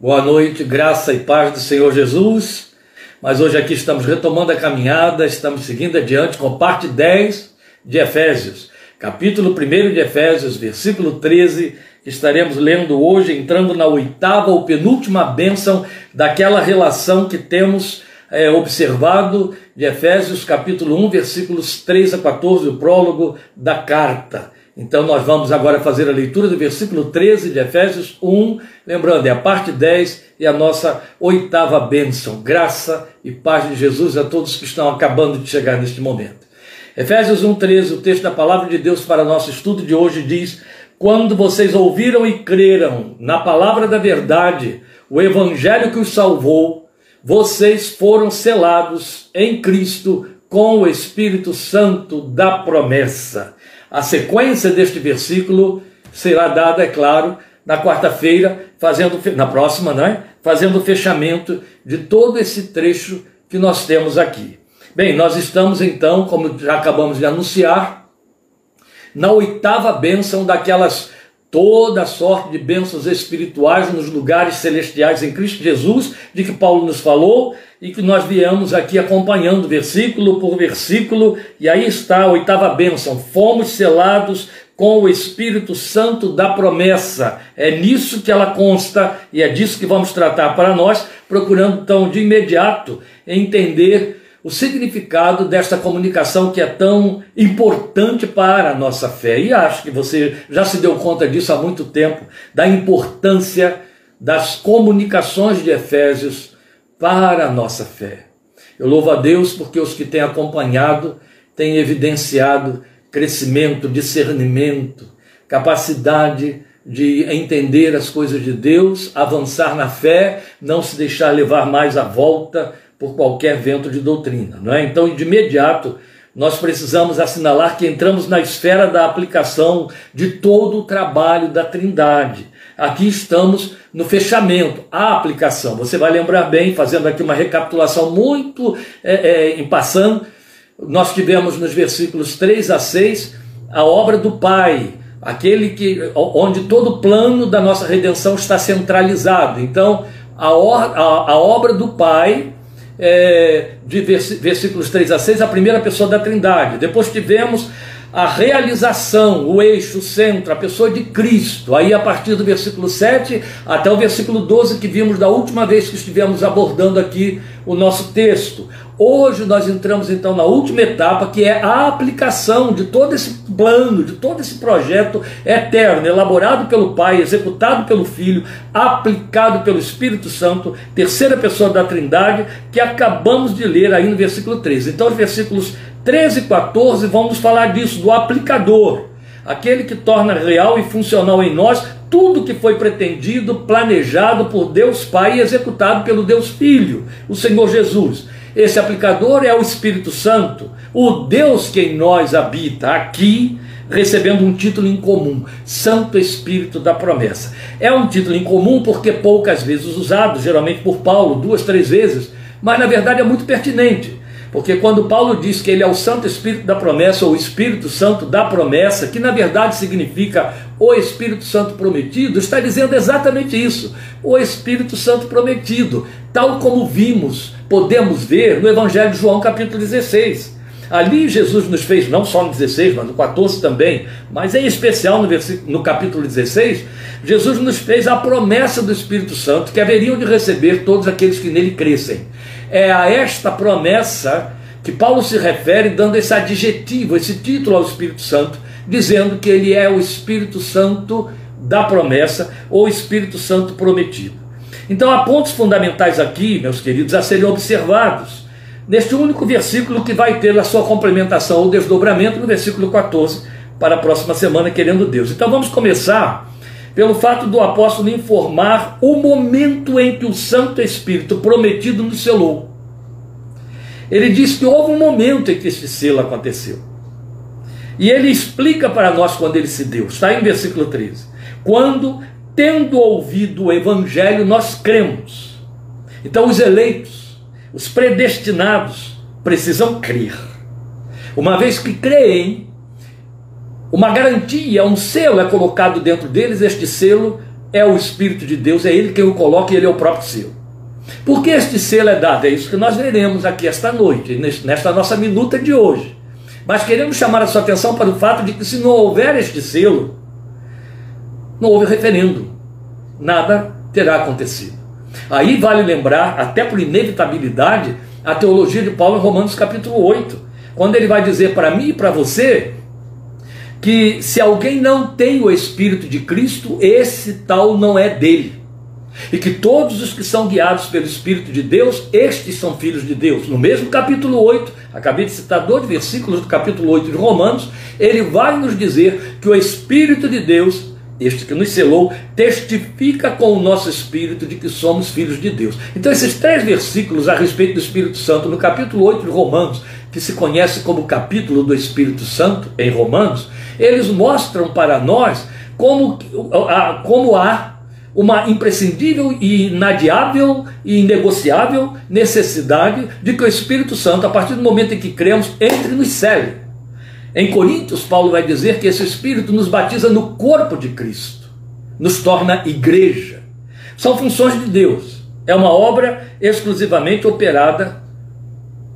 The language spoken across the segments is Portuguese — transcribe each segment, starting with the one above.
Boa noite, graça e paz do Senhor Jesus. Mas hoje aqui estamos retomando a caminhada, estamos seguindo adiante com parte 10 de Efésios. Capítulo 1 de Efésios, versículo 13, estaremos lendo hoje, entrando na oitava ou penúltima bênção daquela relação que temos observado de Efésios, capítulo 1, versículos 3 a 14, o prólogo da carta. Então nós vamos agora fazer a leitura do versículo 13 de Efésios 1, lembrando, é a parte 10 e a nossa oitava bênção. Graça e paz de Jesus a todos que estão acabando de chegar neste momento. Efésios 1, 13, o texto da palavra de Deus para nosso estudo de hoje diz: quando vocês ouviram e creram na palavra da verdade, o evangelho que os salvou, vocês foram selados em Cristo com o Espírito Santo da promessa. A sequência deste versículo será dada, é claro, na quarta-feira, fazendo o fechamento de todo esse trecho que nós temos aqui. Bem, nós estamos então, como já acabamos de anunciar, na oitava bênção daquelas, toda sorte de bênçãos espirituais nos lugares celestiais em Cristo Jesus, de que Paulo nos falou, e que nós viemos aqui acompanhando versículo por versículo, e aí está a oitava bênção: fomos selados com o Espírito Santo da promessa. É nisso que ela consta, e é disso que vamos tratar para nós, procurando então de imediato entender o significado desta comunicação que é tão importante para a nossa fé. E acho que você já se deu conta disso há muito tempo, da importância das comunicações de Efésios para a nossa fé. Eu louvo a Deus porque os que têm acompanhado têm evidenciado crescimento, discernimento, capacidade de entender as coisas de Deus, avançar na fé, não se deixar levar mais à volta por qualquer vento de doutrina, não é? Então, de imediato, nós precisamos assinalar que entramos na esfera da aplicação de todo o trabalho da Trindade. Aqui estamos no fechamento, a aplicação. Você vai lembrar bem, fazendo aqui uma recapitulação muito em passando, nós tivemos nos versículos 3 a 6 a obra do Pai, aquele onde todo o plano da nossa redenção está centralizado. Então, a obra do Pai, de versículos 3 a 6, a primeira pessoa da Trindade. Depois tivemos a realização, o eixo, o centro, a pessoa de Cristo. Aí, a partir do versículo 7 até o versículo 12, que vimos da última vez que estivemos abordando aqui o nosso texto. Hoje nós entramos então na última etapa, que é a aplicação de todo esse plano, de todo esse projeto eterno, elaborado pelo Pai, executado pelo Filho, aplicado pelo Espírito Santo, terceira pessoa da Trindade, que acabamos de ler aí no versículo 13. Então, os versículos 13 e 14 vamos falar disso, do aplicador, aquele que torna real e funcional em nós tudo que foi pretendido, planejado por Deus Pai e executado pelo Deus Filho, o Senhor Jesus. Esse aplicador é o Espírito Santo, o Deus que em nós habita, aqui recebendo um título incomum, Santo Espírito da promessa. É um título incomum porque poucas vezes usado, geralmente por Paulo, 2, 3 vezes, mas na verdade é muito pertinente, porque quando Paulo diz que ele é o Santo Espírito da promessa, ou o Espírito Santo da promessa, que na verdade significa o Espírito Santo prometido, está dizendo exatamente isso, o Espírito Santo prometido, tal como vimos, podemos ver no Evangelho de João, capítulo 16. Ali Jesus nos fez, não só no 16, mas no 14 também, mas em especial no capítulo 16, Jesus nos fez a promessa do Espírito Santo, que haveriam de receber todos aqueles que nele crescem. É a esta promessa que Paulo se refere, dando esse adjetivo, esse título ao Espírito Santo, dizendo que ele é o Espírito Santo da promessa, ou Espírito Santo prometido. Então, há pontos fundamentais aqui, meus queridos, a serem observados neste único versículo, que vai ter a sua complementação ou desdobramento no versículo 14, para a próxima semana, querendo Deus. Então vamos começar pelo fato do apóstolo informar o momento em que o Santo Espírito prometido nos selou. Ele diz que houve um momento em que este selo aconteceu. E ele explica para nós quando ele se deu. Está em versículo 13. Quando, tendo ouvido o evangelho, nós cremos. Então os eleitos, os predestinados, precisam crer. Uma vez que creem, uma garantia, um selo é colocado dentro deles. Este selo é o Espírito de Deus, é Ele que o coloca e Ele é o próprio selo. Por que este selo é dado? É isso que nós veremos aqui esta noite, nesta nossa minuta de hoje. Mas queremos chamar a sua atenção para o fato de que se não houver este selo, não houve referendo, nada terá acontecido. Aí vale lembrar, até por inevitabilidade, a teologia de Paulo em Romanos capítulo 8, quando ele vai dizer para mim e para você que se alguém não tem o Espírito de Cristo, esse tal não é dele, e que todos os que são guiados pelo Espírito de Deus, estes são filhos de Deus. No mesmo capítulo 8, acabei de citar 2 versículos do capítulo 8 de Romanos, ele vai nos dizer que o Espírito de Deus, este que nos selou, testifica com o nosso espírito de que somos filhos de Deus. Então esses 3 versículos a respeito do Espírito Santo, no capítulo 8 de Romanos, que se conhece como capítulo do Espírito Santo, em Romanos, eles mostram para nós como há uma imprescindível e inadiável e inegociável necessidade de que o Espírito Santo, a partir do momento em que cremos, entre e nos cele. Em Coríntios, Paulo vai dizer que esse Espírito nos batiza no corpo de Cristo, nos torna igreja. São funções de Deus, é uma obra exclusivamente operada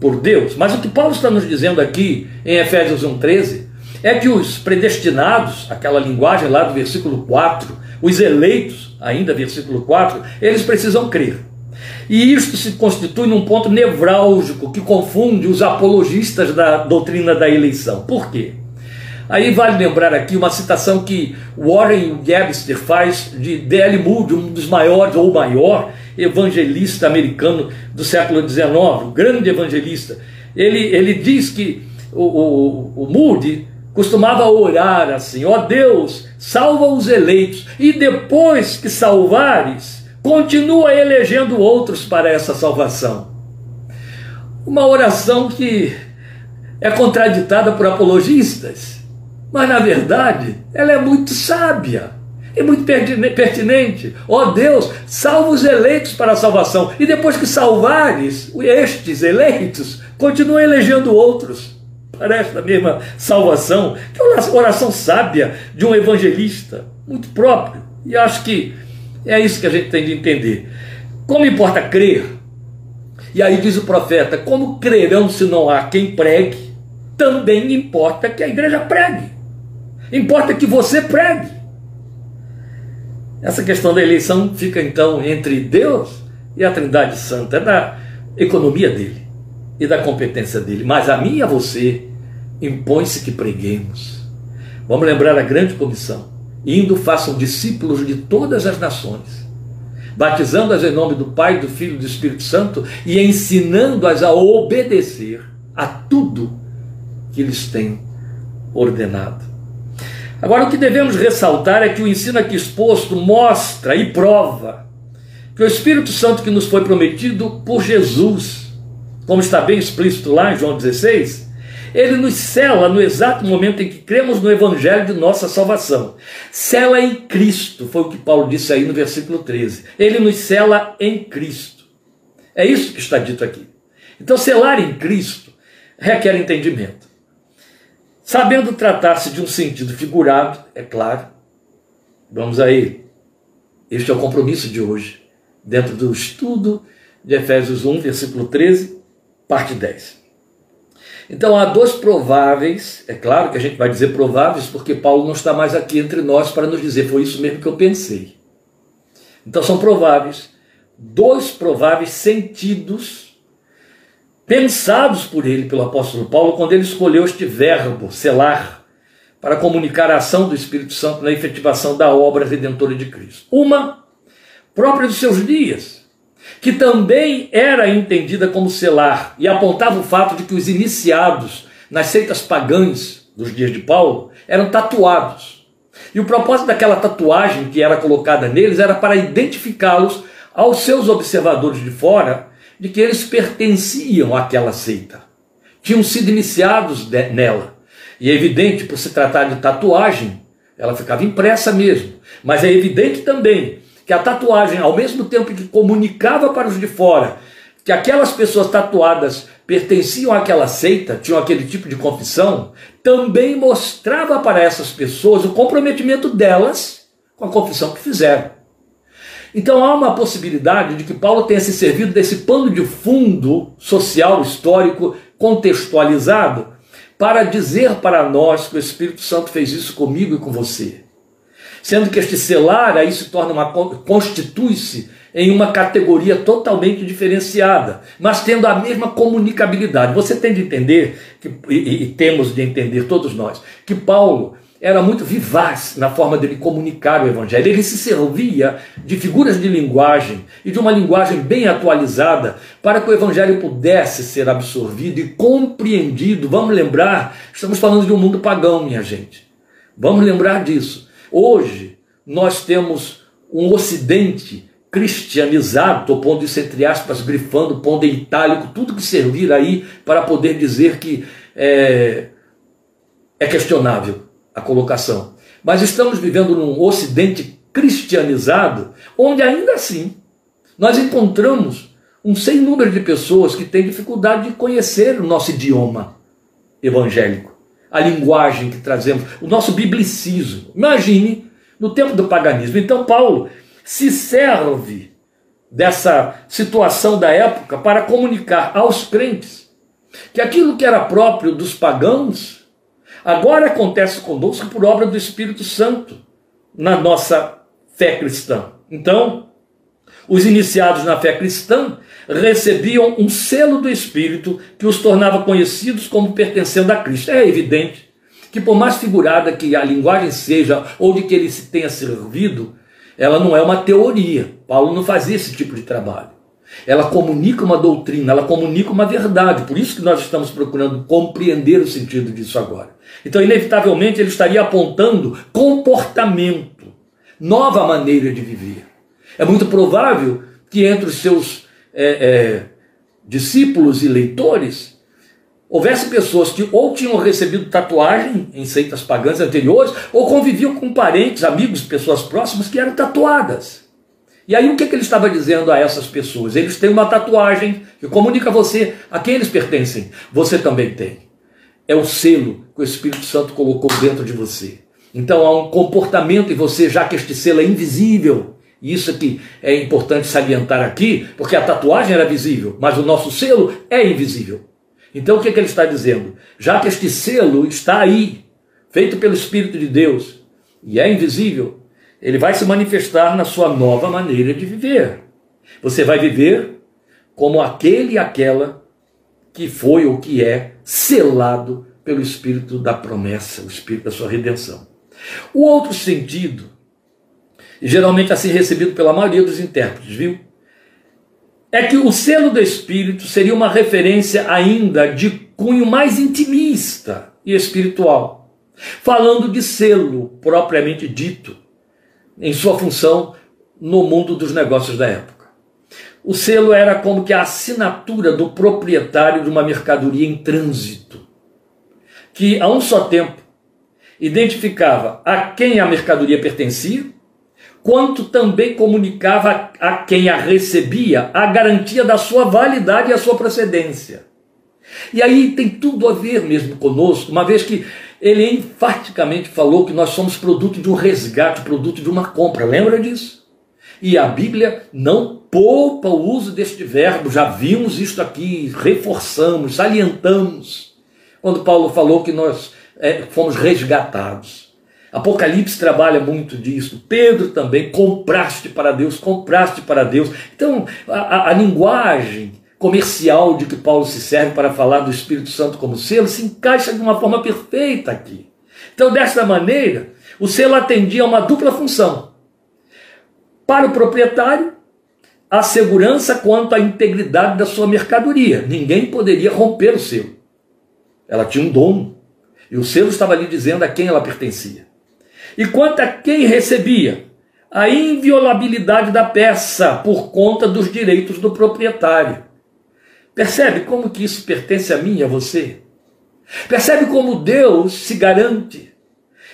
por Deus. Mas o que Paulo está nos dizendo aqui em Efésios 1:13 é que os predestinados, aquela linguagem lá do versículo 4, os eleitos, ainda versículo 4, eles precisam crer. E isto se constitui num ponto nevrálgico que confunde os apologistas da doutrina da eleição. Por quê? Aí vale lembrar aqui uma citação que Warren Gebster faz de D.L. Moody, um dos maiores ou maior evangelista americano do século XIX, um grande evangelista. Ele diz que o Moody costumava orar assim: ó Deus, salva os eleitos, e depois que salvares, continua elegendo outros para essa salvação. Uma oração que é contraditada por apologistas, mas na verdade ela é muito sábia e muito pertinente. Ó Deus, salva os eleitos para a salvação, e depois que salvares estes eleitos, continua elegendo outros para esta mesma salvação. Que é uma oração sábia de um evangelista, muito próprio, e acho que é isso que a gente tem de entender. Como importa crer? E aí diz o profeta: como crerão se não há quem pregue? Também importa que a igreja pregue. Importa que você pregue. Essa questão da eleição fica então entre Deus e a Trindade Santa. É da economia dele e da competência dele. Mas a mim e a você impõe-se que preguemos. Vamos lembrar a grande comissão: indo, façam discípulos de todas as nações, batizando-as em nome do Pai, do Filho e do Espírito Santo, e ensinando-as a obedecer a tudo que lhes tem ordenado. Agora, o que devemos ressaltar é que o ensino aqui exposto mostra e prova que o Espírito Santo que nos foi prometido por Jesus, como está bem explícito lá em João 16, ele nos sela no exato momento em que cremos no evangelho de nossa salvação. Sela em Cristo, foi o que Paulo disse aí no versículo 13. Ele nos sela em Cristo. É isso que está dito aqui. Então, selar em Cristo requer entendimento. Sabendo tratar-se de um sentido figurado, é claro, vamos a ele. Este é o compromisso de hoje, dentro do estudo de Efésios 1, versículo 13, parte 10. Então há dois prováveis, é claro que a gente vai dizer prováveis, porque Paulo não está mais aqui entre nós para nos dizer, foi isso mesmo que eu pensei. Então são prováveis, dois prováveis sentidos pensados por ele, pelo apóstolo Paulo, quando ele escolheu este verbo, selar, para comunicar a ação do Espírito Santo na efetivação da obra redentora de Cristo. Uma, própria dos seus dias, que também era entendida como selar, e apontava o fato de que os iniciados nas seitas pagãs dos dias de Paulo eram tatuados. E o propósito daquela tatuagem que era colocada neles era para identificá-los aos seus observadores de fora, de que eles pertenciam àquela seita, tinham sido iniciados nela. E é evidente, por se tratar de tatuagem, ela ficava impressa mesmo, mas é evidente também que a tatuagem, ao mesmo tempo que comunicava para os de fora que aquelas pessoas tatuadas pertenciam àquela seita, tinham aquele tipo de confissão, também mostrava para essas pessoas o comprometimento delas com a confissão que fizeram. Então há uma possibilidade de que Paulo tenha se servido desse pano de fundo social, histórico, contextualizado, para dizer para nós que o Espírito Santo fez isso comigo e com você. Sendo que este selar aí se torna constitui-se em uma categoria totalmente diferenciada, mas tendo a mesma comunicabilidade. Você tem de entender, e temos de entender todos nós, que Paulo era muito vivaz na forma dele comunicar o Evangelho. Ele se servia de figuras de linguagem e de uma linguagem bem atualizada para que o Evangelho pudesse ser absorvido e compreendido. Vamos lembrar, estamos falando de um mundo pagão, minha gente. Vamos lembrar disso. Hoje nós temos um Ocidente cristianizado, estou pondo isso entre aspas, grifando, pondo em itálico, tudo que servir aí para poder dizer que é questionável a colocação. Mas estamos vivendo num Ocidente cristianizado, onde ainda assim nós encontramos um sem número de pessoas que têm dificuldade de conhecer o nosso idioma evangélico, a linguagem que trazemos, o nosso biblicismo. Imagine, no tempo do paganismo. Então Paulo se serve dessa situação da época para comunicar aos crentes que aquilo que era próprio dos pagãos agora acontece conosco por obra do Espírito Santo na nossa fé cristã. Então, os iniciados na fé cristã recebiam um selo do Espírito que os tornava conhecidos como pertencendo a Cristo. É evidente que, por mais figurada que a linguagem seja, ou de que ele se tenha servido, ela não é uma teoria. Paulo não fazia esse tipo de trabalho. Ela comunica uma doutrina, ela comunica uma verdade. Por isso que nós estamos procurando compreender o sentido disso agora. Então, inevitavelmente, ele estaria apontando comportamento, nova maneira de viver. É muito provável que entre os seus discípulos e leitores houvesse pessoas que ou tinham recebido tatuagem em seitas pagãs anteriores, ou conviviam com parentes, amigos, pessoas próximas que eram tatuadas. E aí o que ele estava dizendo a essas pessoas? Eles têm uma tatuagem que comunica a você a quem eles pertencem. Você também tem. É o selo que o Espírito Santo colocou dentro de você. Então há um comportamento em você, já que este selo é invisível. E isso aqui é importante salientar aqui, porque a tatuagem era visível, mas o nosso selo é invisível. Então o que ele está dizendo? Já que este selo está aí, feito pelo Espírito de Deus, e é invisível, ele vai se manifestar na sua nova maneira de viver. Você vai viver como aquele e aquela que foi ou que é selado pelo Espírito da promessa, o Espírito da sua redenção. O outro sentido, geralmente assim recebido pela maioria dos intérpretes, viu? É que o selo do Espírito seria uma referência ainda de cunho mais intimista e espiritual, falando de selo propriamente dito, em sua função no mundo dos negócios da época. O selo era como que a assinatura do proprietário de uma mercadoria em trânsito, que a um só tempo identificava a quem a mercadoria pertencia, quanto também comunicava a quem a recebia a garantia da sua validade e a sua procedência. E aí tem tudo a ver mesmo conosco, uma vez que ele enfaticamente falou que nós somos produto de um resgate, produto de uma compra. Lembra disso? E a Bíblia não poupa o uso deste verbo. Já vimos isto aqui, reforçamos, salientamos, quando Paulo falou que nós fomos resgatados. Apocalipse trabalha muito disso. Pedro também, compraste para Deus, compraste para Deus. Então, a linguagem comercial de que Paulo se serve para falar do Espírito Santo como selo se encaixa de uma forma perfeita aqui. Então, desta maneira, o selo atendia a uma dupla função. Para o proprietário, a segurança quanto à integridade da sua mercadoria. Ninguém poderia romper o selo. Ela tinha um dono. E o selo estava ali dizendo a quem ela pertencia. E quanto a quem recebia, a inviolabilidade da peça por conta dos direitos do proprietário. Percebe como que isso pertence a mim e a você? Percebe como Deus se garante?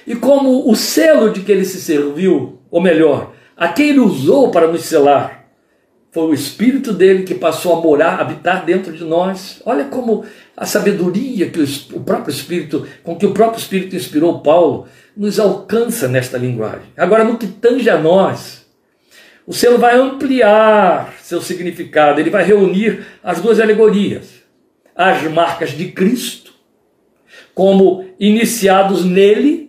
E como o selo de que ele se serviu, ou melhor, a quem ele usou para nos selar, foi o Espírito dele que passou a morar, habitar dentro de nós. Olha como a sabedoria que o próprio Espírito, com que o próprio Espírito inspirou Paulo, nos alcança nesta linguagem. Agora, no que tange a nós, O selo vai ampliar seu significado, ele vai reunir as duas alegorias, as marcas de Cristo, como iniciados nele,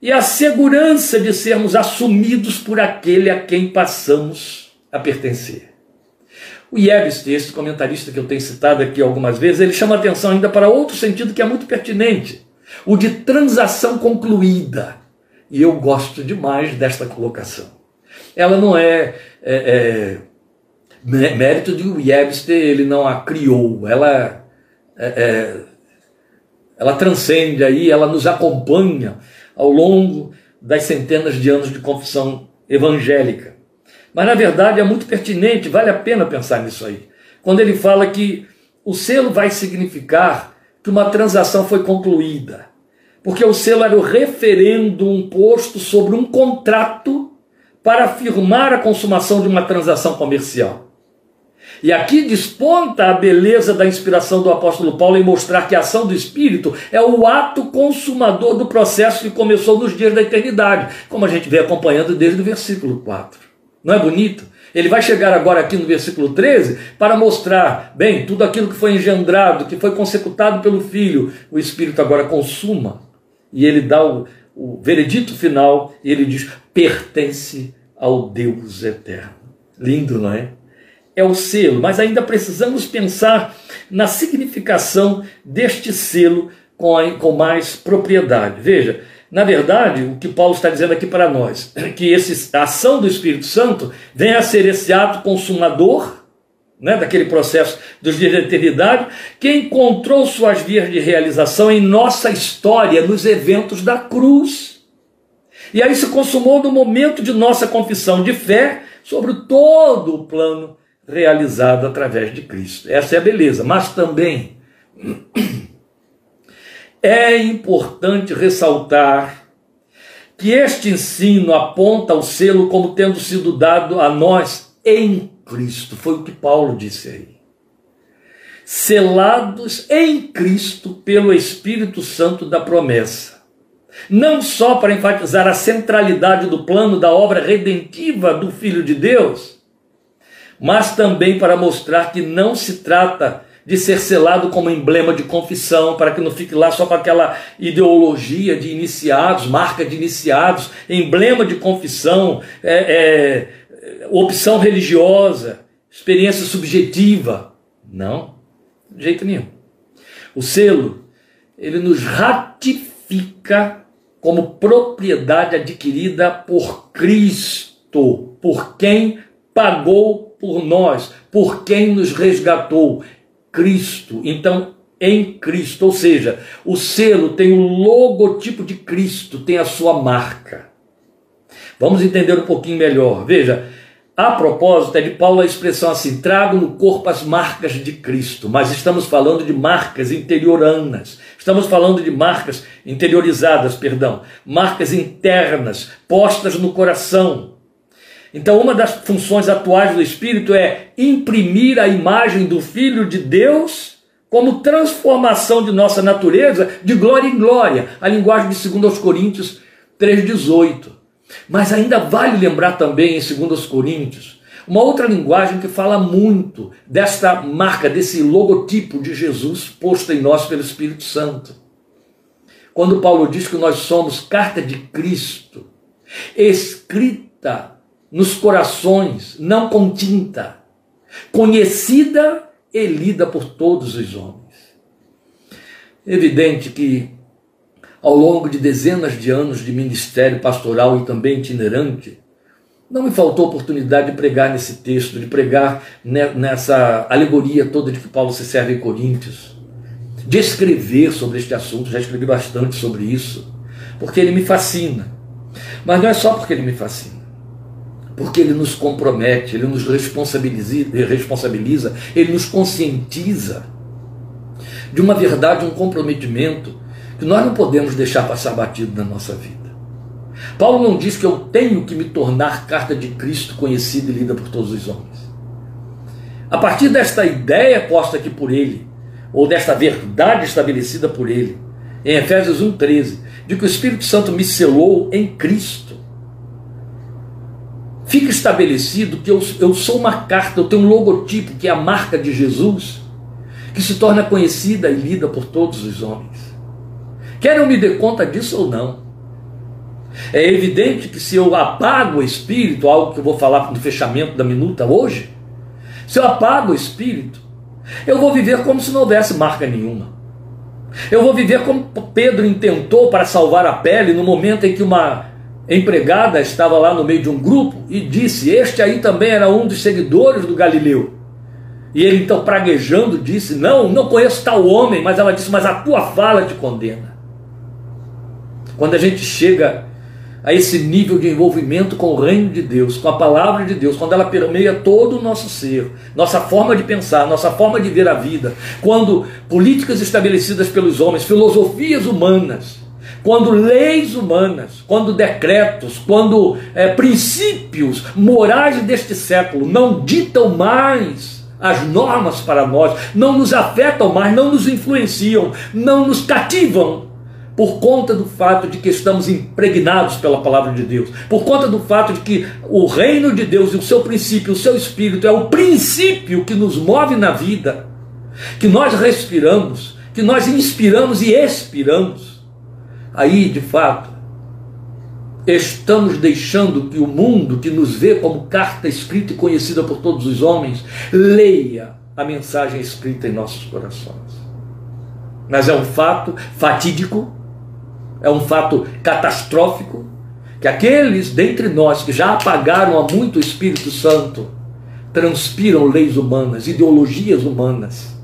e a segurança de sermos assumidos por aquele a quem passamos a pertencer. O Yevster, esse comentarista que eu tenho citado aqui algumas vezes, ele chama atenção ainda para outro sentido que é muito pertinente, o de transação concluída. E eu gosto demais desta colocação. Ela não é, mérito de Yevster, ele não a criou, ela transcende aí, ela nos acompanha ao longo das centenas de anos de confissão evangélica. Mas na verdade é muito pertinente, vale a pena pensar nisso aí. Quando ele fala que o selo vai significar que uma transação foi concluída, porque o selo era o referêndum posto sobre um contrato para afirmar a consumação de uma transação comercial. E aqui desponta a beleza da inspiração do apóstolo Paulo em mostrar que a ação do Espírito é o ato consumador do processo que começou nos dias da eternidade, como a gente vem acompanhando desde o versículo 4. Não é bonito? Ele vai chegar agora aqui no versículo 13 para mostrar, bem, tudo aquilo que foi engendrado, que foi consecutado pelo Filho, o Espírito agora consuma. E ele dá o veredito final, e ele diz, pertence ao Deus eterno. Lindo, não é? É o selo, mas ainda precisamos pensar na significação deste selo com mais propriedade. Veja, na verdade, o que Paulo está dizendo aqui para nós, que a ação do Espírito Santo vem a ser esse ato consumador, né, daquele processo dos dias da eternidade, que encontrou suas vias de realização em nossa história, nos eventos da cruz. E aí se consumou no momento de nossa confissão de fé sobre todo o plano realizado através de Cristo. Essa é a beleza, mas também é importante ressaltar que este ensino aponta o selo como tendo sido dado a nós em Cristo. Foi o que Paulo disse aí. Selados em Cristo pelo Espírito Santo da promessa. Não só para enfatizar a centralidade do plano da obra redentiva do Filho de Deus, mas também para mostrar que não se trata de ser selado como emblema de confissão, para que não fique lá só com aquela ideologia de iniciados, marca de iniciados, emblema de confissão, opção religiosa, experiência subjetiva. Não, de jeito nenhum. O selo, ele nos ratifica como propriedade adquirida por Cristo, por quem pagou por nós, por quem nos resgatou. Cristo, então em Cristo, ou seja, o selo tem o logotipo de Cristo, tem a sua marca. Vamos entender um pouquinho melhor. Veja, a propósito é de Paulo a expressão assim, trago no corpo as marcas de Cristo, mas estamos falando de marcas interioranas, estamos falando de marcas interiorizadas, perdão, marcas internas, postas no coração. Então, uma das funções atuais do Espírito é imprimir a imagem do Filho de Deus como transformação de nossa natureza de glória em glória. A linguagem de 2 Coríntios 3,18. Mas ainda vale lembrar também em 2 Coríntios, uma outra linguagem que fala muito desta marca, desse logotipo de Jesus posto em nós pelo Espírito Santo. Quando Paulo diz que nós somos carta de Cristo, escrita nos corações, não com tinta, conhecida e lida por todos os homens. Evidente que, ao longo de dezenas de anos de ministério pastoral e também itinerante, não me faltou oportunidade de pregar nesse texto, de pregar nessa alegoria toda de que Paulo se serve em Coríntios, de escrever sobre este assunto, já escrevi bastante sobre isso, porque ele me fascina. Mas não é só porque ele me fascina, porque ele nos compromete, ele nos responsabiliza, ele nos conscientiza de uma verdade, um comprometimento que nós não podemos deixar passar batido na nossa vida. Paulo não diz que eu tenho que me tornar carta de Cristo conhecida e lida por todos os homens. A partir desta ideia posta aqui por ele, ou desta verdade estabelecida por ele, em Efésios 1,13, de que o Espírito Santo me selou em Cristo, fica estabelecido que eu sou uma carta, eu tenho um logotipo, que é a marca de Jesus, que se torna conhecida e lida por todos os homens. Quer eu me dê conta disso ou não? É evidente que se eu apago o Espírito, algo que eu vou falar no fechamento da minuta hoje, se eu apago o Espírito, eu vou viver como se não houvesse marca nenhuma. Eu vou viver como Pedro intentou para salvar a pele no momento em que uma empregada estava lá no meio de um grupo e disse: este aí também era um dos seguidores do Galileu. E ele então praguejando disse: não conheço tal homem. Mas ela disse: mas a tua fala te condena. Quando a gente chega a esse nível de envolvimento com o reino de Deus, com a palavra de Deus, quando ela permeia todo o nosso ser, nossa forma de pensar, nossa forma de ver a vida, quando políticas estabelecidas pelos homens, filosofias humanas, quando leis humanas, quando decretos, quando princípios morais deste século não ditam mais as normas para nós, não nos afetam mais, não nos influenciam, não nos cativam, por conta do fato de que estamos impregnados pela palavra de Deus, por conta do fato de que o reino de Deus e o seu princípio, o seu espírito, é o princípio que nos move na vida, que nós respiramos, que nós inspiramos e expiramos. Aí, de fato, estamos deixando que o mundo, que nos vê como carta escrita e conhecida por todos os homens, leia a mensagem escrita em nossos corações. Mas é um fato fatídico, é um fato catastrófico, que aqueles dentre nós que já apagaram há muito o Espírito Santo transpiram leis humanas, ideologias humanas.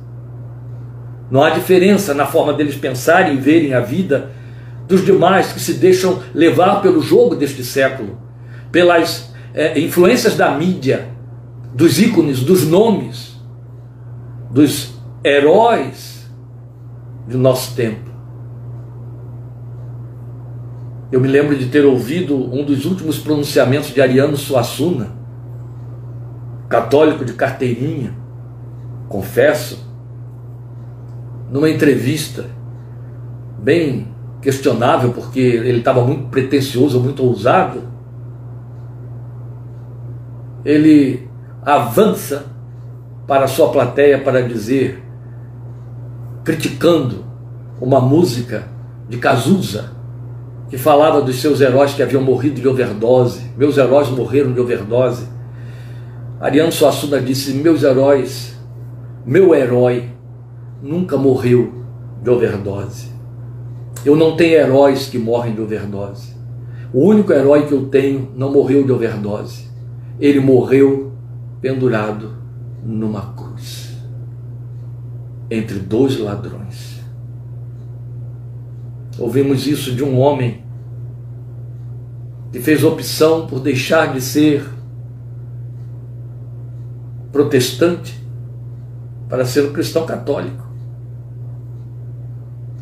Não há diferença na forma deles pensarem e verem a vida dos demais que se deixam levar pelo jogo deste século, pelas influências da mídia, dos ícones, dos nomes, dos heróis do nosso tempo. Eu me lembro de ter ouvido um dos últimos pronunciamentos de Ariano Suassuna, católico de carteirinha, confesso, numa entrevista bem questionável, porque ele estava muito pretensioso, muito ousado. Ele avança para a sua plateia para dizer, criticando uma música de Cazuza, que falava dos seus heróis que haviam morrido de overdose. Meus heróis morreram de overdose. Ariano Suassuna disse: meu herói nunca morreu de overdose. Eu não tenho heróis que morrem de overdose. O único herói que eu tenho não morreu de overdose. Ele morreu pendurado numa cruz, entre dois ladrões. Ouvimos isso de um homem que fez opção por deixar de ser protestante para ser um cristão católico.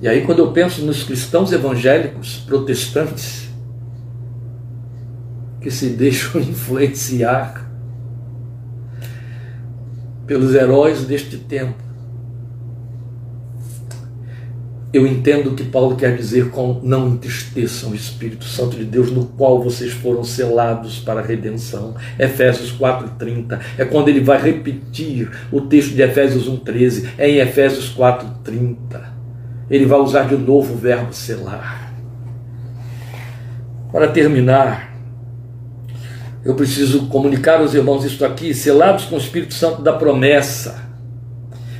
E aí, quando eu penso nos cristãos evangélicos protestantes que se deixam influenciar pelos heróis deste tempo, eu entendo o que Paulo quer dizer com: não entristeçam o Espírito Santo de Deus, no qual vocês foram selados para a redenção. Efésios 4:30 é quando ele vai repetir o texto de Efésios 1:13, é em Efésios 4:30. Ele vai usar de novo o verbo selar. Para terminar, eu preciso comunicar aos irmãos isto aqui: selados com o Espírito Santo da promessa,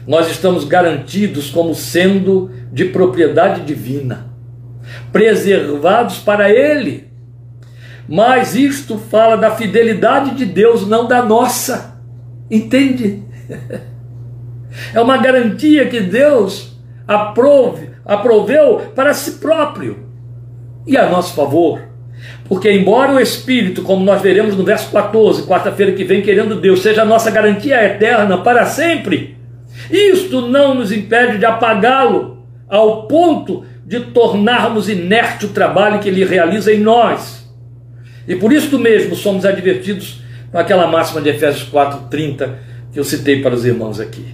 nós estamos garantidos como sendo de propriedade divina, preservados para Ele. Mas isto fala da fidelidade de Deus, não da nossa. Entende? É uma garantia que Deus aproveu para si próprio e a nosso favor, porque embora o Espírito, como nós veremos no verso 14, quarta-feira que vem, querendo Deus, seja a nossa garantia eterna para sempre, isto não nos impede de apagá-lo ao ponto de tornarmos inerte o trabalho que ele realiza em nós. E por isso mesmo somos advertidos com aquela máxima de Efésios 4:30 que eu citei para os irmãos aqui.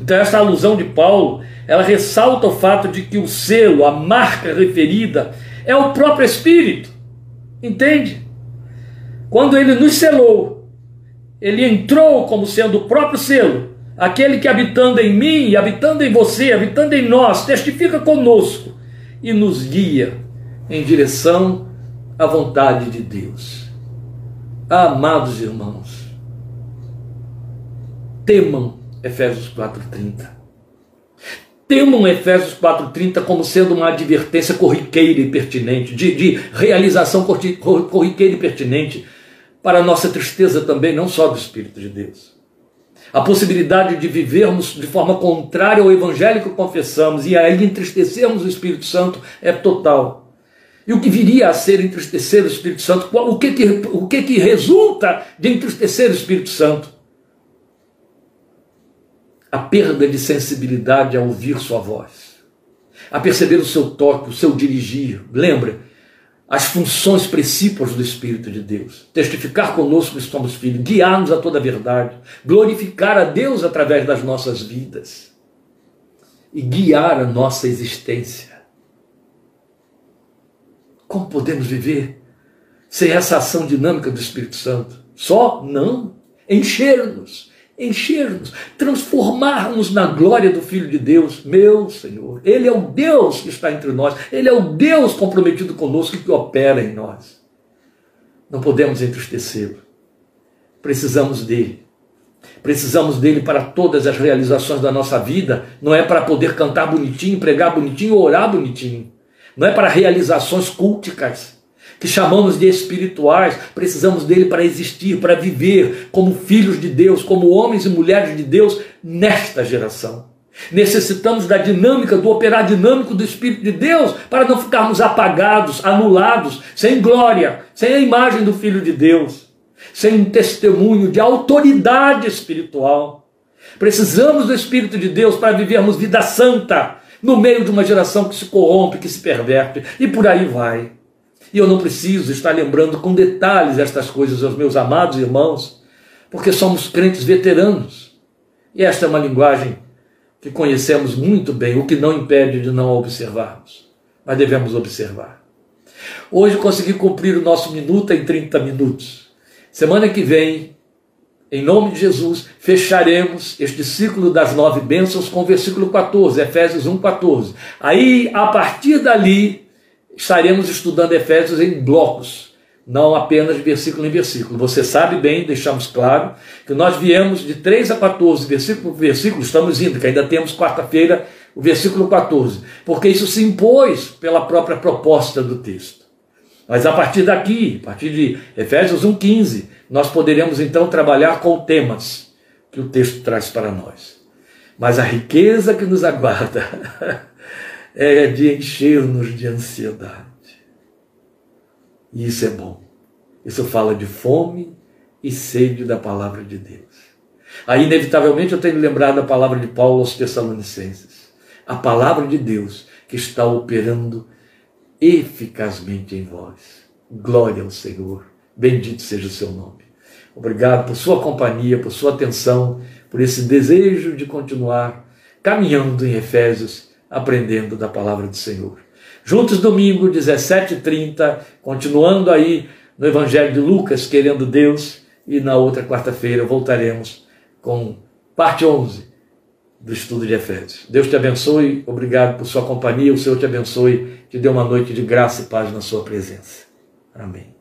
Então essa alusão de Paulo, ela ressalta o fato de que o selo, a marca referida, é o próprio Espírito. Entende? Quando ele nos selou, ele entrou como sendo o próprio selo, aquele que habitando em mim, habitando em você, habitando em nós, testifica conosco e nos guia em direção à vontade de Deus. Amados irmãos, temam Efésios 4:30. Temam Efésios 4:30 como sendo uma advertência corriqueira e pertinente, de realização corriqueira e pertinente, para a nossa tristeza também, não só do Espírito de Deus. A possibilidade de vivermos de forma contrária ao evangelho que confessamos e aí entristecermos o Espírito Santo é total. E o que viria a ser entristecer o Espírito Santo? O que resulta de entristecer o Espírito Santo? A perda de sensibilidade a ouvir sua voz, a perceber o seu toque, o seu dirigir. Lembra? As funções principais do Espírito de Deus. Testificar conosco que somos filhos, guiar-nos a toda a verdade, glorificar a Deus através das nossas vidas e guiar a nossa existência. Como podemos viver sem essa ação dinâmica do Espírito Santo? Só? Não. Encher-nos. Encher-nos, transformar-nos na glória do Filho de Deus, meu Senhor. Ele é o Deus que está entre nós, Ele é o Deus comprometido conosco e que opera em nós. Não podemos entristecê-lo. Precisamos dele para todas as realizações da nossa vida. Não é para poder cantar bonitinho, pregar bonitinho, orar bonitinho. Não é para realizações culticas, que chamamos de espirituais. Precisamos dele para existir, para viver como filhos de Deus, como homens e mulheres de Deus nesta geração. Necessitamos da dinâmica, do operar dinâmico do Espírito de Deus, para não ficarmos apagados, anulados, sem glória, sem a imagem do Filho de Deus, sem um testemunho de autoridade espiritual. Precisamos do Espírito de Deus para vivermos vida santa no meio de uma geração que se corrompe, que se perverte, e por aí vai. E eu não preciso estar lembrando com detalhes estas coisas aos meus amados irmãos, porque somos crentes veteranos. E esta é uma linguagem que conhecemos muito bem, o que não impede de não observarmos. Mas devemos observar. Hoje consegui cumprir o nosso minuto em 30 minutos. Semana que vem, em nome de Jesus, fecharemos este ciclo das 9 bênçãos com o versículo 14, Efésios 1:14. Aí, a partir dali, estaremos estudando Efésios em blocos, não apenas versículo em versículo. Você sabe bem, deixamos claro, que nós viemos de 3 a 14, versículo por versículo, estamos indo, que ainda temos quarta-feira o versículo 14, porque isso se impôs pela própria proposta do texto. Mas a partir daqui, a partir de Efésios 1:15, nós poderemos então trabalhar com temas que o texto traz para nós. Mas a riqueza que nos aguarda é de encher-nos de ansiedade. E isso é bom. Isso fala de fome e sede da palavra de Deus. Aí, inevitavelmente, eu tenho lembrado a palavra de Paulo aos Tessalonicenses. A palavra de Deus que está operando eficazmente em vós. Glória ao Senhor. Bendito seja o seu nome. Obrigado por sua companhia, por sua atenção, por esse desejo de continuar caminhando em Efésios, aprendendo da palavra do Senhor. Juntos domingo, 17h30, continuando aí no Evangelho de Lucas, querendo Deus, e na outra quarta-feira voltaremos com parte 11 do estudo de Efésios. Deus te abençoe, obrigado por sua companhia, o Senhor te abençoe, te dê uma noite de graça e paz na sua presença. Amém.